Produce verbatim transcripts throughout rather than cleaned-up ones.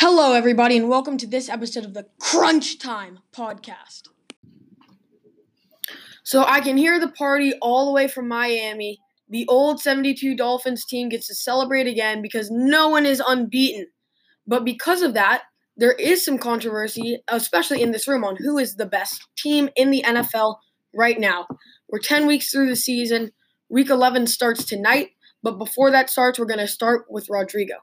Hello, everybody, and welcome to this episode of the Crunch Time podcast. So I can hear the party all the way from Miami. The old seventy-two Dolphins team gets to celebrate again because no one is unbeaten. But because of that, there is some controversy, especially in this room, on who is the best team in the N F L right now. We're ten weeks through the season. Week eleven starts tonight. But before that starts, we're going to start with Rodrigo.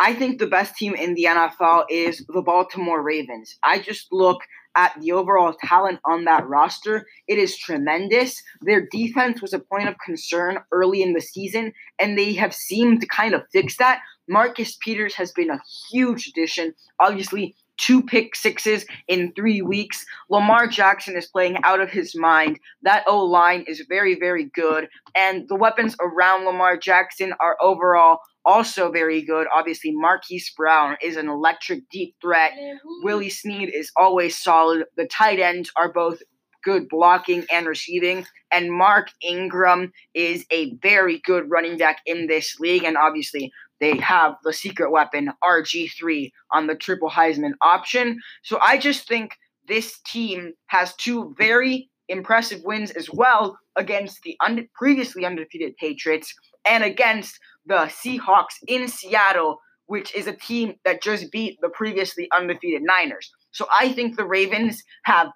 I think the best team in the N F L is the Baltimore Ravens. I just look at the overall talent on that roster. It is tremendous. Their defense was a point of concern early in the season, and they have seemed to kind of fix that. Marcus Peters has been a huge addition. Obviously, two pick sixes in three weeks. Lamar Jackson is playing out of his mind. That O-line is very, very good, and the weapons around Lamar Jackson are overall also very good. Obviously, Marquise Brown is an electric deep threat. Willie Snead is always solid. The tight ends are both good blocking and receiving. And Mark Ingram is a very good running back in this league. And obviously, they have the secret weapon, R G three, on the triple Heisman option. So I just think this team has two very impressive wins as well against the unde- previously undefeated Patriots and against the Seahawks in Seattle, which is a team that just beat the previously undefeated Niners. So I think the Ravens have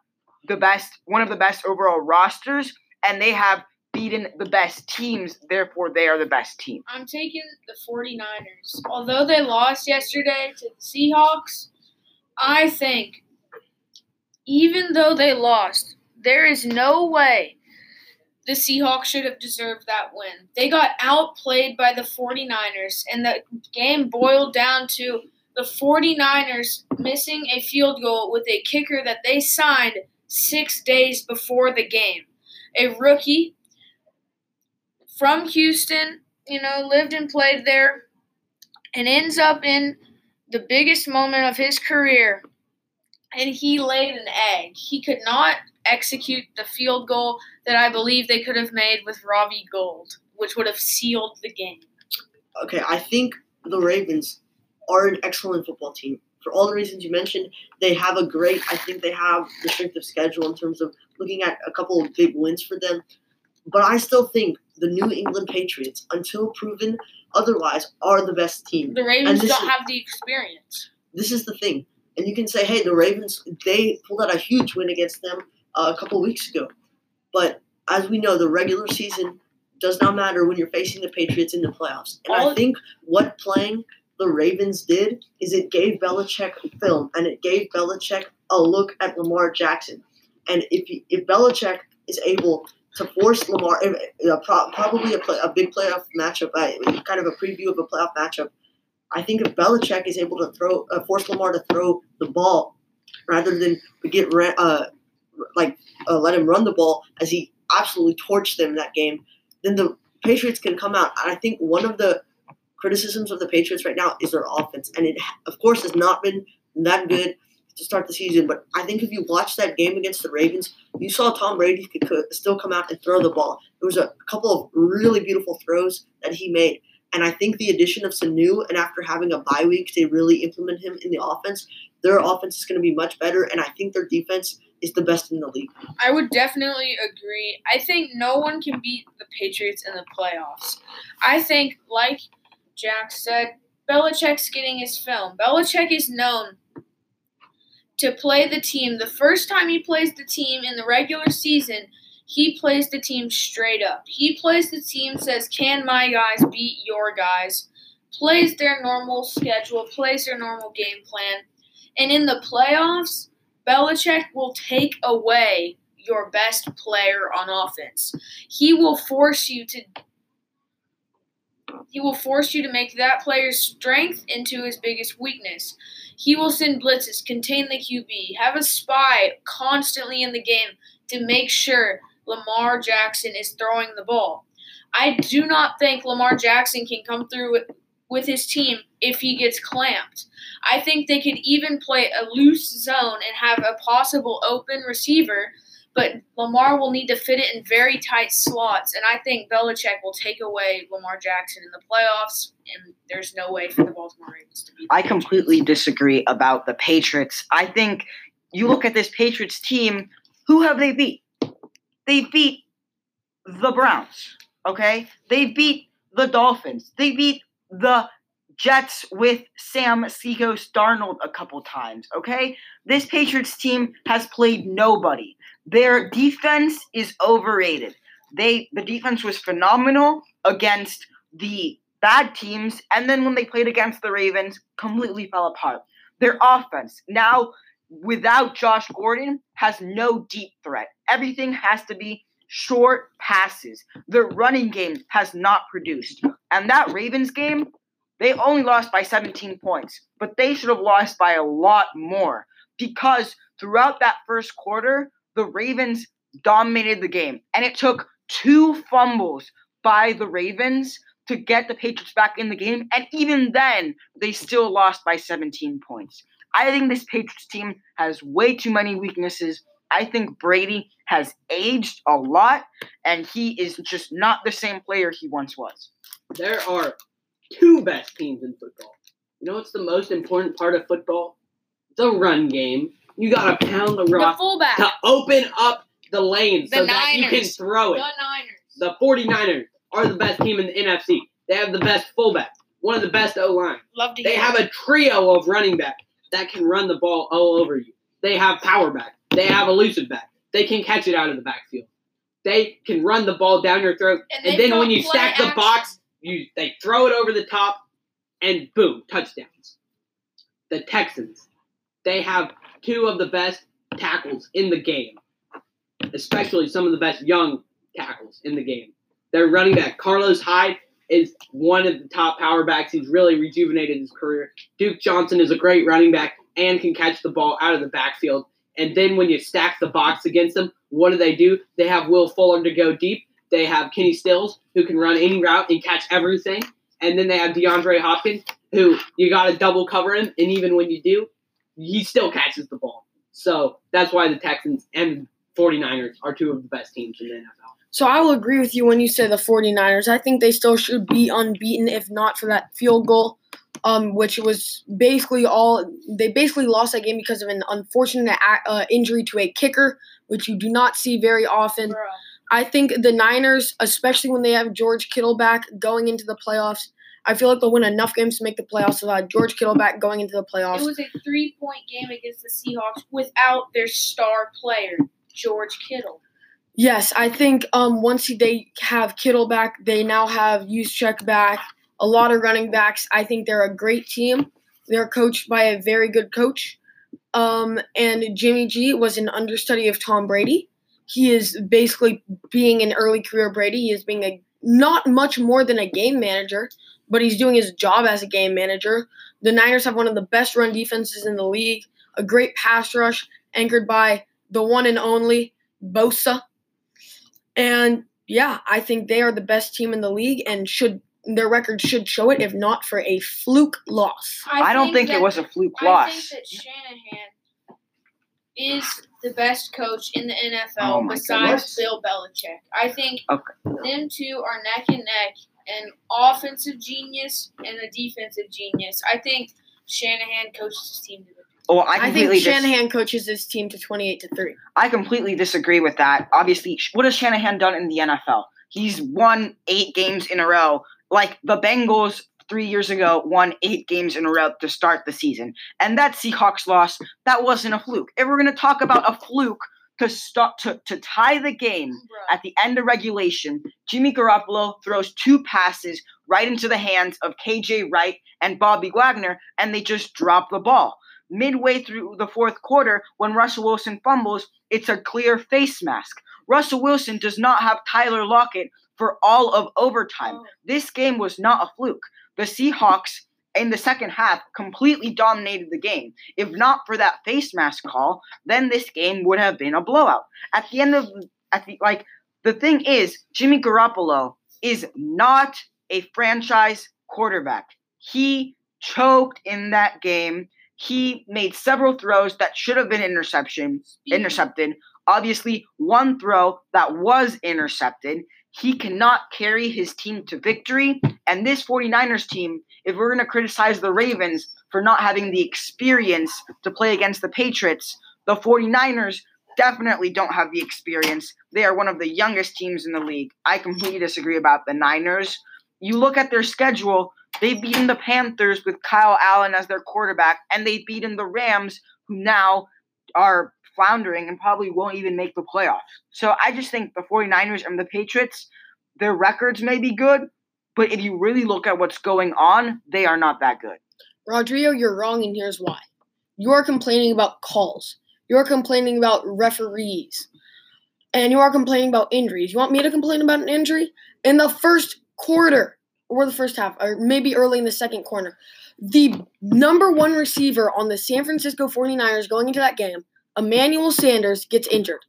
the best, one of the best overall rosters, and they have beaten the best teams, therefore they are the best team. I'm taking the forty-niners. Although they lost yesterday to the Seahawks, I think even though they lost, there is no way the Seahawks should have deserved that win. They got outplayed by the forty-niners, and the game boiled down to the forty-niners missing a field goal with a kicker that they signed six days before the game. A rookie from Houston, you know, lived and played there, and ends up in the biggest moment of his career, and he laid an egg. He could not execute the field goal that I believe they could have made with Robbie Gould, which would have sealed the game. Okay, I think the Ravens are an excellent football team. For all the reasons you mentioned, they have a great, I think they have the strength of schedule in terms of looking at a couple of big wins for them. But I still think the New England Patriots, until proven otherwise, are the best team. The Ravens don't is, have the experience. This is the thing. And you can say, hey, the Ravens, they pulled out a huge win against them Uh, a couple weeks ago. But as we know, the regular season does not matter when you're facing the Patriots in the playoffs. And All I think what playing the Ravens did is it gave Belichick film, and it gave Belichick a look at Lamar Jackson. And if he, if Belichick is able to force Lamar, uh, pro- probably a, play, a big playoff matchup, uh, kind of a preview of a playoff matchup, I think if Belichick is able to throw uh, force Lamar to throw the ball rather than get uh like uh, let him run the ball, as he absolutely torched them in that game, then the Patriots can come out. And I think one of the criticisms of the Patriots right now is their offense. And it, of course, has not been that good to start the season. But I think if you watched that game against the Ravens, you saw Tom Brady could co- still come out and throw the ball. There was a couple of really beautiful throws that he made. And I think the addition of Sanu, and after having a bye week, they really implement him in the offense. Their offense is going to be much better, and I think their defense is the best in the league. I would definitely agree. I think no one can beat the Patriots in the playoffs. I think, like Jack said, Belichick's getting his film. Belichick is known to play the team. The first time he plays the team in the regular season, he plays the team straight up. He plays the team, says, can my guys beat your guys? Plays their normal schedule, plays their normal game plan. And in the playoffs, Belichick will take away your best player on offense. He will force you to he will force you to make that player's strength into his biggest weakness. He will send blitzes, contain the Q B, have a spy constantly in the game to make sure Lamar Jackson is throwing the ball. I do not think Lamar Jackson can come through with with his team if he gets clamped. I think they could even play a loose zone and have a possible open receiver, but Lamar will need to fit it in very tight slots, and I think Belichick will take away Lamar Jackson in the playoffs, and there's no way for the Baltimore Ravens to beat I completely disagree about the Patriots. I think you look at this Patriots team, who have they beat? They beat the Browns, okay? They beat the Dolphins. They beat the Jets with Sam Seagos Darnold a couple times, okay? This Patriots team has played nobody. Their defense is overrated. They the defense was phenomenal against the bad teams, and then when they played against the Ravens, completely fell apart. Their offense, now without Josh Gordon, has no deep threat. Everything has to be short passes. Their running game has not produced. And that Ravens game, they only lost by seventeen points, but they should have lost by a lot more because throughout that first quarter, the Ravens dominated the game, and it took two fumbles by the Ravens to get the Patriots back in the game, and even then, they still lost by seventeen points. I think this Patriots team has way too many weaknesses. I think Brady has aged a lot, and he is just not the same player he once was. There are two best teams in football. You know what's the most important part of football? The run game. You got to pound the rock to open up the lanes so that you can throw it. The Niners. The forty-niners are the best team in the N F C. They have the best fullback, one of the best O-line. Love to hear. They have a trio of running backs that can run the ball all over you. They have power back. They have elusive back. They can catch it out of the backfield. They can run the ball down your throat. And, and then when you stack the action. box, You, they throw it over the top, and boom, touchdowns. The Texans, they have two of the best tackles in the game, especially some of the best young tackles in the game. Their running back, Carlos Hyde, is one of the top power backs. He's really rejuvenated his career. Duke Johnson is a great running back and can catch the ball out of the backfield. And then when you stack the box against them, what do they do? They have Will Fuller to go deep. They have Kenny Stills, who can run any route and catch everything. And then they have DeAndre Hopkins, who you got to double cover him. And even when you do, he still catches the ball. So that's why the Texans and forty-niners are two of the best teams in the N F L. So I will agree with you when you say the forty-niners. I think they still should be unbeaten if not for that field goal, um, which was basically all – they basically lost that game because of an unfortunate uh, injury to a kicker, which you do not see very often. Bro. I think the Niners, especially when they have George Kittle back going into the playoffs, I feel like they'll win enough games to make the playoffs without George Kittle back going into the playoffs. It was a three-point game against the Seahawks without their star player, George Kittle. Yes, I think um, once they have Kittle back, they now have Juszczyk back, a lot of running backs. I think they're a great team. They're coached by a very good coach. Um, and Jimmy G was an understudy of Tom Brady. He is basically being an early career Brady. He is being a not much more than a game manager, but he's doing his job as a game manager. The Niners have one of the best run defenses in the league, a great pass rush anchored by the one and only Bosa. And, yeah, I think they are the best team in the league and should their record should show it, if not for a fluke loss. I, I don't think, think that, it was a fluke I loss. I think that Shanahan is the best coach in the N F L oh besides goodness. Bill Belichick. I think okay. them two are neck and neck, an offensive genius and a defensive genius. I think Shanahan coaches his team to the oh, well, I, I think Shanahan dis- coaches his team to twenty-eight to three. I completely disagree with that. Obviously, what has Shanahan done in the N F L? He's won eight games in a row. Like the Bengals three years ago, won eight games in a row to start the season. And that Seahawks loss, that wasn't a fluke. If we're going to talk about a fluke to start to, to tie the game at the end of regulation, Jimmy Garoppolo throws two passes right into the hands of K J Wright and Bobby Wagner, and they just drop the ball. Midway through the fourth quarter, when Russell Wilson fumbles, it's a clear face mask. Russell Wilson does not have Tyler Lockett for all of overtime. Oh. This game was not a fluke. The Seahawks, in the second half, completely dominated the game. If not for that face mask call, then this game would have been a blowout. At the end of at the like, the thing is, Jimmy Garoppolo is not a franchise quarterback. He choked in that game. He made several throws that should have been interception, intercepted. Obviously, one throw that was intercepted. He cannot carry his team to victory. And this 49ers team, if we're going to criticize the Ravens for not having the experience to play against the Patriots, the 49ers definitely don't have the experience. They are one of the youngest teams in the league. I completely disagree about the Niners. You look at their schedule, they've beaten the Panthers with Kyle Allen as their quarterback, and they've beaten the Rams, who now are floundering and probably won't even make the playoffs. So I just think the 49ers and the Patriots, their records may be good, but if you really look at what's going on, they are not that good. Rodrigo, you're wrong, and here's why. You're complaining about calls. You're complaining about referees. And you are complaining about injuries. You want me to complain about an injury? In the first quarter, or the first half, or maybe early in the second quarter, the number one receiver on the San Francisco 49ers going into that game, Emmanuel Sanders, gets injured.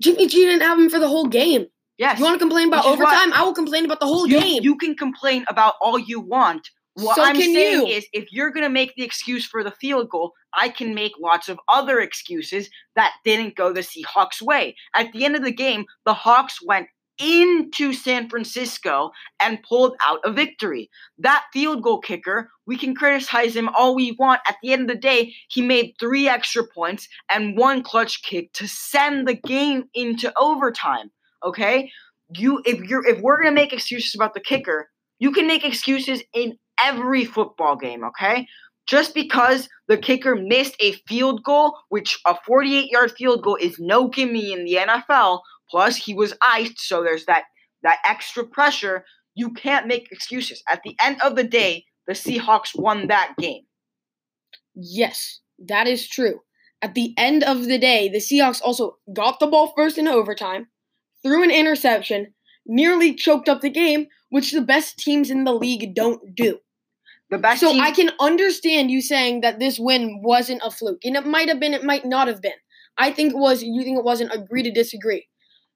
Jimmy G didn't have him for the whole game. Yes. You want to complain about overtime? I will complain about the whole you, game. You can complain about all you want. What so I'm saying you. is if you're going to make the excuse for the field goal, I can make lots of other excuses that didn't go the Seahawks' way. At the end of the game, the Hawks went into San Francisco and pulled out a victory. That field goal kicker, we can criticize him all we want. At the end of the day, he made three extra points and one clutch kick to send the game into overtime. Okay? You if you're if we're gonna make excuses about the kicker, you can make excuses in every football game, okay? Just because the kicker missed a field goal, which a forty-eight-yard field goal is no gimme in the N F L, plus he was iced, so there's that, that extra pressure. You can't make excuses. At the end of the day, the Seahawks won that game. Yes, that is true. At the end of the day, the Seahawks also got the ball first in overtime, threw an interception, nearly choked up the game, which the best teams in the league don't do. The best so team- I can understand you saying that this win wasn't a fluke. And it might have been, it might not have been. I think it was, you think it wasn't, agree to disagree.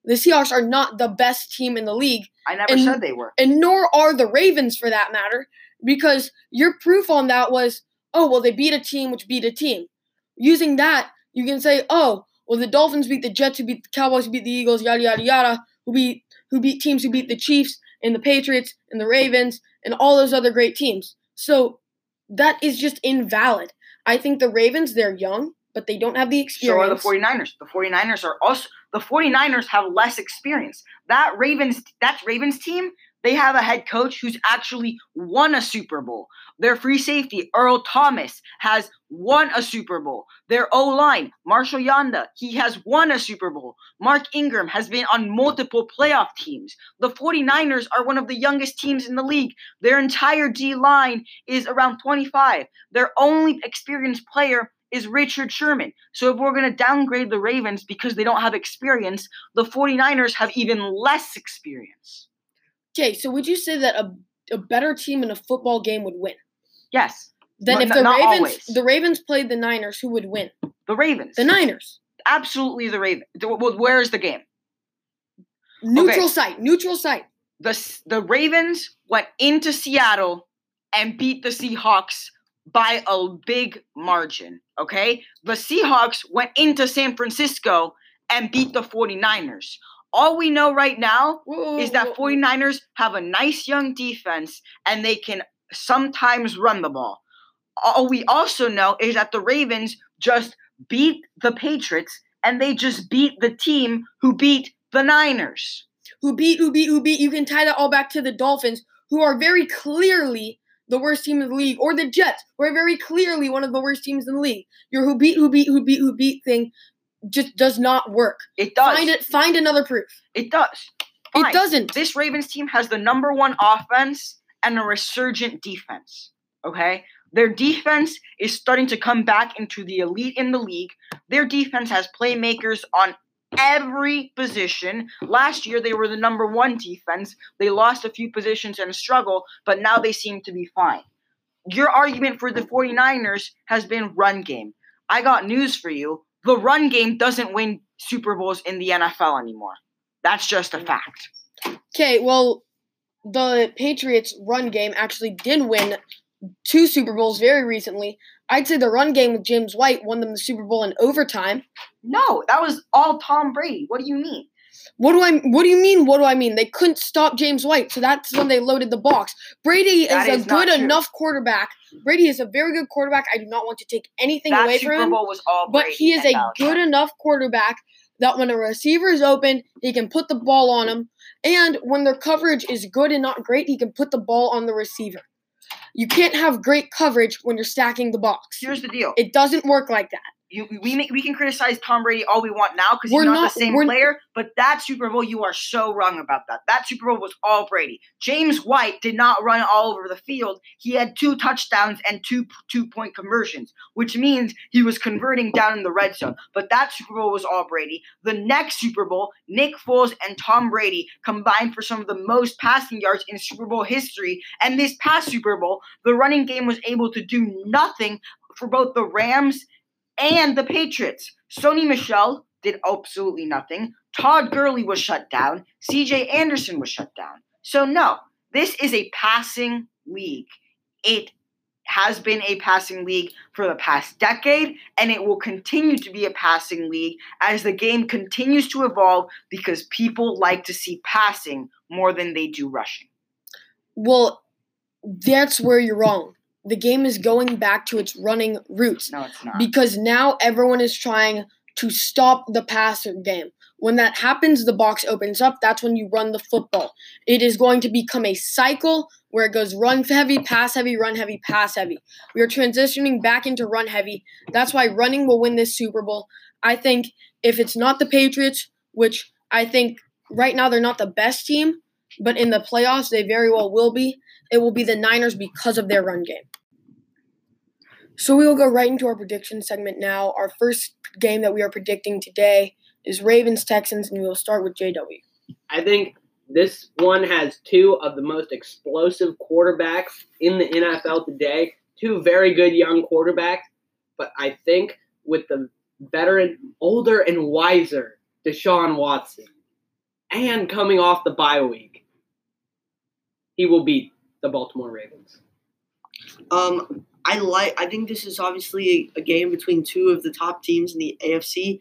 The Seahawks are not the best team in the league. I never and, said they were. And nor are the Ravens, for that matter, because your proof on that was, oh, well, they beat a team which beat a team. Using that, you can say, oh, well, the Dolphins beat the Jets, who beat the Cowboys, who beat the Eagles, yada, yada, yada, who beat, who beat teams who beat the Chiefs and the Patriots and the Ravens and all those other great teams. So that is just invalid. I think the Ravens, they're young, but they don't have the experience. So are the 49ers. The 49ers are also – the 49ers have less experience. That Ravens that Ravens team, they have a head coach who's actually won a Super Bowl. Their free safety, Earl Thomas, has won a Super Bowl. Their O-line, Marshall Yanda, he has won a Super Bowl. Mark Ingram has been on multiple playoff teams. The 49ers are one of the youngest teams in the league. Their entire D-line is around twenty-five. Their only experienced player is Richard Sherman. So if we're going to downgrade the Ravens because they don't have experience, the 49ers have even less experience. Okay, so would you say that a, a better team in a football game would win? Yes. Then if the Ravens, the Ravens played the Niners, who would win? The Ravens. The Niners. Absolutely the Ravens. Where is the game? Neutral site. Neutral site. The, the Ravens went into Seattle and beat the Seahawks by a big margin, okay? The Seahawks went into San Francisco and beat the 49ers. All we know right now whoa, whoa, is that whoa. 49ers have a nice young defense, and they can sometimes run the ball. All we also know is that the Ravens just beat the Patriots, and they just beat the team who beat the Niners. Who beat, who beat, who beat. You can tie that all back to the Dolphins, who are very clearly the worst team in the league, or the Jets, who are very clearly one of the worst teams in the league. Your who beat, who beat, who beat, who beat thing just does not work. It does. Find it. Find another proof. It does. Fine. It doesn't. This Ravens team has the number one offense and a resurgent defense, okay? Their defense is starting to come back into the elite in the league. Their defense has playmakers on every position. Last year, they were the number one defense. They lost a few positions and a struggle, but now they seem to be fine. Your argument for the 49ers has been run game. I got news for you. The run game doesn't win Super Bowls in the N F L anymore. That's just a fact. Okay, well, the Patriots' run game actually did win two Super Bowls very recently. I'd say the run game with James White won them the Super Bowl in overtime. No, that was all Tom Brady. What do you mean? What do I? What do you mean? What do I mean? They couldn't stop James White, so that's when they loaded the box. Brady is, is a good enough quarterback. Brady is a very good quarterback. I do not want to take anything that away Super from him. Bowl was all Brady, but he is a good enough quarterback that when a receiver is open, he can put the ball on him, and when their coverage is good and not great, he can put the ball on the receiver. You can't have great coverage when you're stacking the box. Here's the deal. It doesn't work like that. You, we make, we can criticize Tom Brady all we want now because he's not, not the same player, but that Super Bowl, you are so wrong about that. That Super Bowl was all Brady. James White did not run all over the field. He had two touchdowns and two two-point conversions, which means he was converting down in the red zone. But that Super Bowl was all Brady. The next Super Bowl, Nick Foles and Tom Brady combined for some of the most passing yards in Super Bowl history, and this past Super Bowl, the running game was able to do nothing for both the Rams and the Patriots. Sony Michel did absolutely nothing. Todd Gurley was shut down. C J Anderson was shut down. So no, this is a passing league. It has been a passing league for the past decade, and it will continue to be a passing league as the game continues to evolve because people like to see passing more than they do rushing. Well, that's where you're wrong. The game is going back to its running roots. No, it's not. Because now everyone is trying to stop the passing game. When that happens, the box opens up. That's when you run the football. It is going to become a cycle where it goes run heavy, pass heavy, run heavy, pass heavy. We are transitioning back into run heavy. That's why running will win this Super Bowl. I think if it's not the Patriots, which I think right now they're not the best team, but in the playoffs they very well will be, it will be the Niners because of their run game. So we will go right into our prediction segment now. Our first game that we are predicting today is Ravens-Texans, and we will start with J W. I think this one has two of the most explosive quarterbacks in the N F L today, two very good young quarterbacks, but I think with the veteran, older and wiser Deshaun Watson, and coming off the bye week, he will beat the Baltimore Ravens. Um... I like. I think this is obviously a game between two of the top teams in the A F C.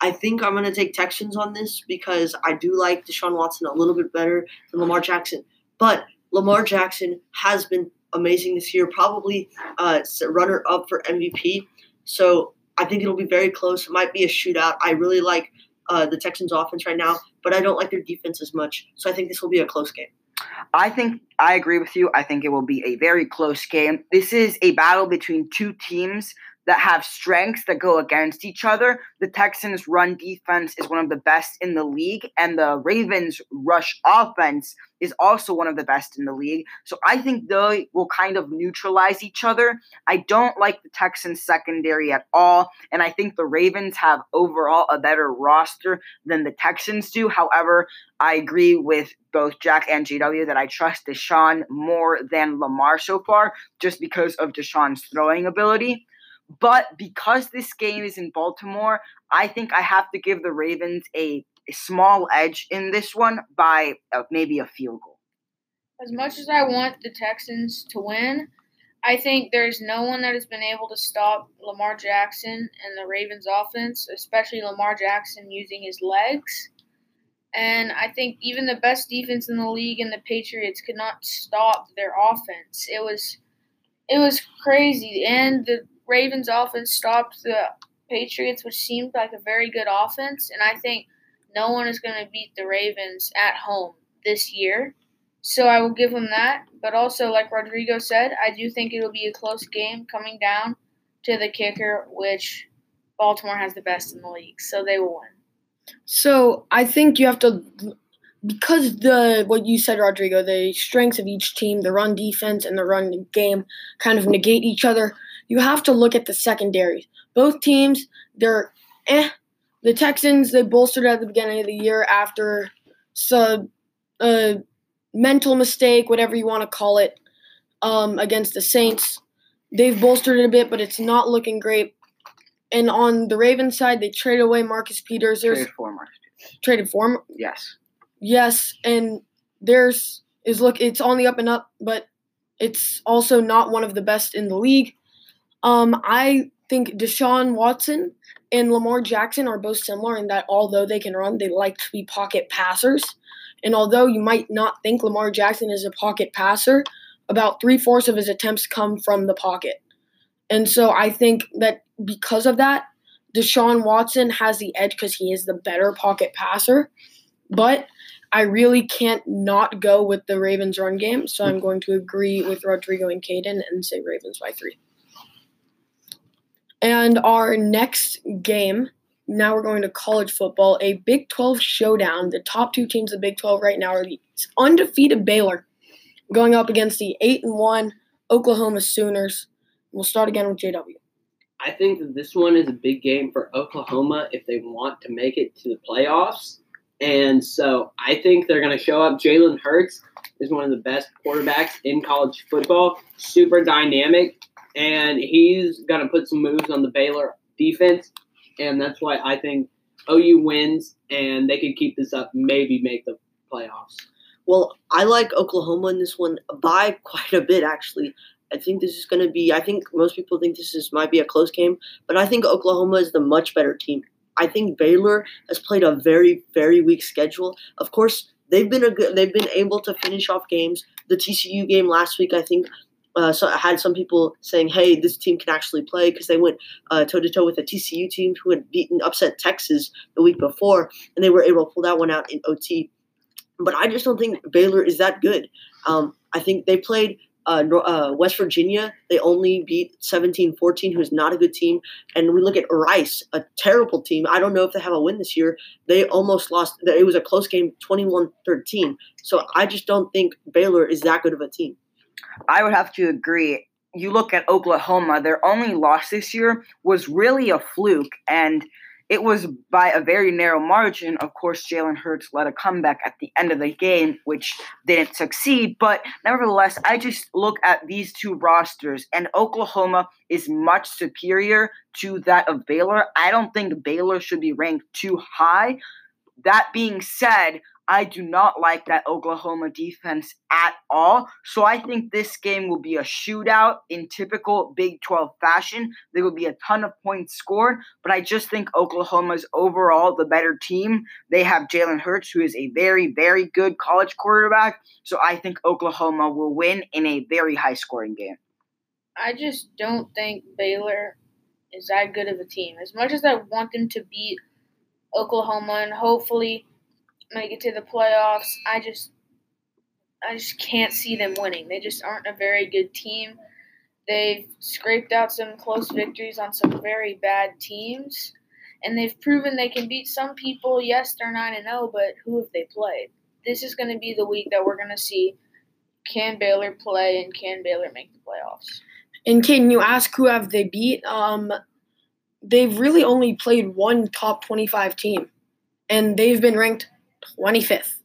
I think I'm going to take Texans on this because I do like Deshaun Watson a little bit better than Lamar Jackson. But Lamar Jackson has been amazing this year, probably uh, runner-up for M V P. So I think it'll be very close. It might be a shootout. I really like uh, the Texans' offense right now, but I don't like their defense as much. So I think this will be a close game. I think I agree with you. I think it will be a very close game. This is a battle between two teams that have strengths that go against each other. The Texans' run defense is one of the best in the league, and the Ravens' rush offense is also one of the best in the league. So I think they will kind of neutralize each other. I don't like the Texans' secondary at all, and I think the Ravens have overall a better roster than the Texans do. However, I agree with both Jack and G W that I trust Deshaun more than Lamar so far just because of Deshaun's throwing ability. But because this game is in Baltimore, I think I have to give the Ravens a, a small edge in this one by uh, maybe a field goal. As much as I want the Texans to win, I think there's no one that has been able to stop Lamar Jackson and the Ravens offense, especially Lamar Jackson using his legs. And I think even the best defense in the league and the Patriots could not stop their offense. It was, it was crazy. And the Ravens offense stopped the Patriots, which seemed like a very good offense, and I think no one is going to beat the Ravens at home this year. So I will give them that. But also, like Rodrigo said, I do think it will be a close game coming down to the kicker, which Baltimore has the best in the league, so they will win. So I think you have to, because the what you said, Rodrigo, the strengths of each team, the run defense and the run game kind of negate each other. You have to look at the secondaries. Both teams, they're eh. The Texans, they bolstered at the beginning of the year after some uh, mental mistake, whatever you want to call it, um, against the Saints. They've bolstered it a bit, but it's not looking great. And on the Ravens side, they traded away Marcus Peters. There's, traded for Marcus Peters. Traded for him? Yes. Yes, and there's is look. It's on the up and up, but It's also not one of the best in the league. Um, I think Deshaun Watson and Lamar Jackson are both similar in that although they can run, they like to be pocket passers. And although you might not think Lamar Jackson is a pocket passer, about three-fourths of his attempts come from the pocket. And so I think that because of that, Deshaun Watson has the edge because he is the better pocket passer. But I really can't not go with the Ravens run game, so I'm going to agree with Rodrigo and Caden and say Ravens by three. And our next game, now we're going to college football, a Big twelve showdown. The top two teams of the Big twelve right now are the undefeated Baylor going up against the eight and one Oklahoma Sooners. We'll start again with J W. I think that this one is a big game for Oklahoma if they want to make it to the playoffs. And so I think they're going to show up. Jalen Hurts is one of the best quarterbacks in college football, super dynamic, and he's going to put some moves on the Baylor defense. And that's why I think O U wins, and they could keep this up, maybe make the playoffs. Well, I like Oklahoma in this one by quite a bit, actually. I think this is going to be – I think most people think this is might be a close game, but I think Oklahoma is the much better team. I think Baylor has played a very, very weak schedule. Of course, they've been a good, they've been able to finish off games. The T C U game last week, I think, uh, so I had some people saying, "Hey, this team can actually play," because they went uh, toe-to-toe with a T C U team who had beaten upset Texas the week before, and they were able to pull that one out in O T. But I just don't think Baylor is that good. Um, I think they played – Uh, uh, West Virginia, they only beat seventeen fourteen, who's not a good team. And we look at Rice, a terrible team. I don't know if they have a win this year. They almost lost. It was a close game, twenty-one thirteen. So I just don't think Baylor is that good of a team. I would have to agree. You look at Oklahoma, their only loss this year was really a fluke, and it was by a very narrow margin. Of course, Jalen Hurts led a comeback at the end of the game, which didn't succeed. But nevertheless, I just look at these two rosters, and Oklahoma is much superior to that of Baylor. I don't think Baylor should be ranked too high. That being said, I do not like that Oklahoma defense at all. So I think this game will be a shootout in typical Big twelve fashion. There will be a ton of points scored, but I just think Oklahoma is overall the better team. They have Jalen Hurts, who is a very, very good college quarterback. So I think Oklahoma will win in a very high-scoring game. I just don't think Baylor is that good of a team. As much as I want them to beat Oklahoma and hopefully – make it to the playoffs, I just I just can't see them winning. They just aren't a very good team. They've scraped out some close victories on some very bad teams, and they've proven they can beat some people. Yes, they're nine and oh, but who have they played? This is going to be the week that we're going to see, can Baylor play and can Baylor make the playoffs? And Caden, you ask who have they beat. Um, they've really only played one top twenty-five team, and they've been ranked twenty-fifth.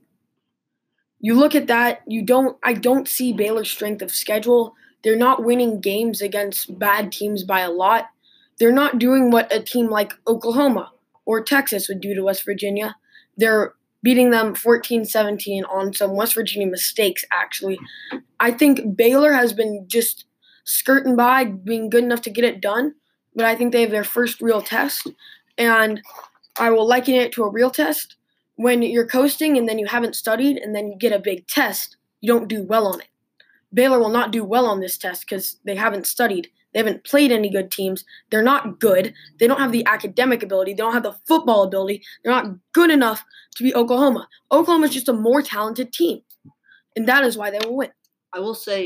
You look at that, you don't I don't see Baylor's strength of schedule. They're not winning games against bad teams by a lot. They're not doing what a team like Oklahoma or Texas would do to West Virginia. They're beating them fourteen seventeen on some West Virginia mistakes, actually. I think Baylor has been just skirting by, being good enough to get it done, but I think they have their first real test, and I will liken it to a real test. When you're coasting and then you haven't studied and then you get a big test, you don't do well on it. Baylor will not do well on this test because they haven't studied. They haven't played any good teams. They're not good. They don't have the academic ability. They don't have the football ability. They're not good enough to be Oklahoma. Oklahoma's just a more talented team, and that is why they will win. I will say,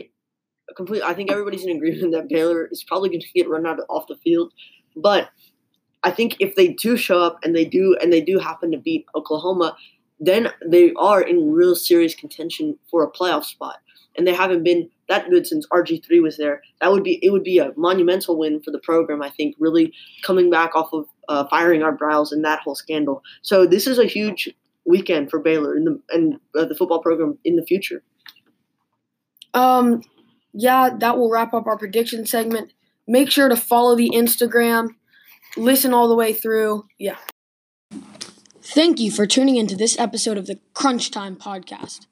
complete. I think everybody's in agreement that Baylor is probably going to get run out off the field, but I think if they do show up and they do and they do happen to beat Oklahoma, then they are in real serious contention for a playoff spot. And they haven't been that good since R G three was there. That would be it would be a monumental win for the program, I think, really coming back off of uh, firing our brows and that whole scandal. So this is a huge weekend for Baylor in the, and uh, the football program in the future. Um, yeah, that will wrap up our prediction segment. Make sure to follow the Instagram. Listen all the way through. Yeah. Thank you for tuning in to this episode of the Crunch Time podcast.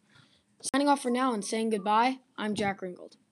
Signing off for now and saying goodbye, I'm Jack Ringgold.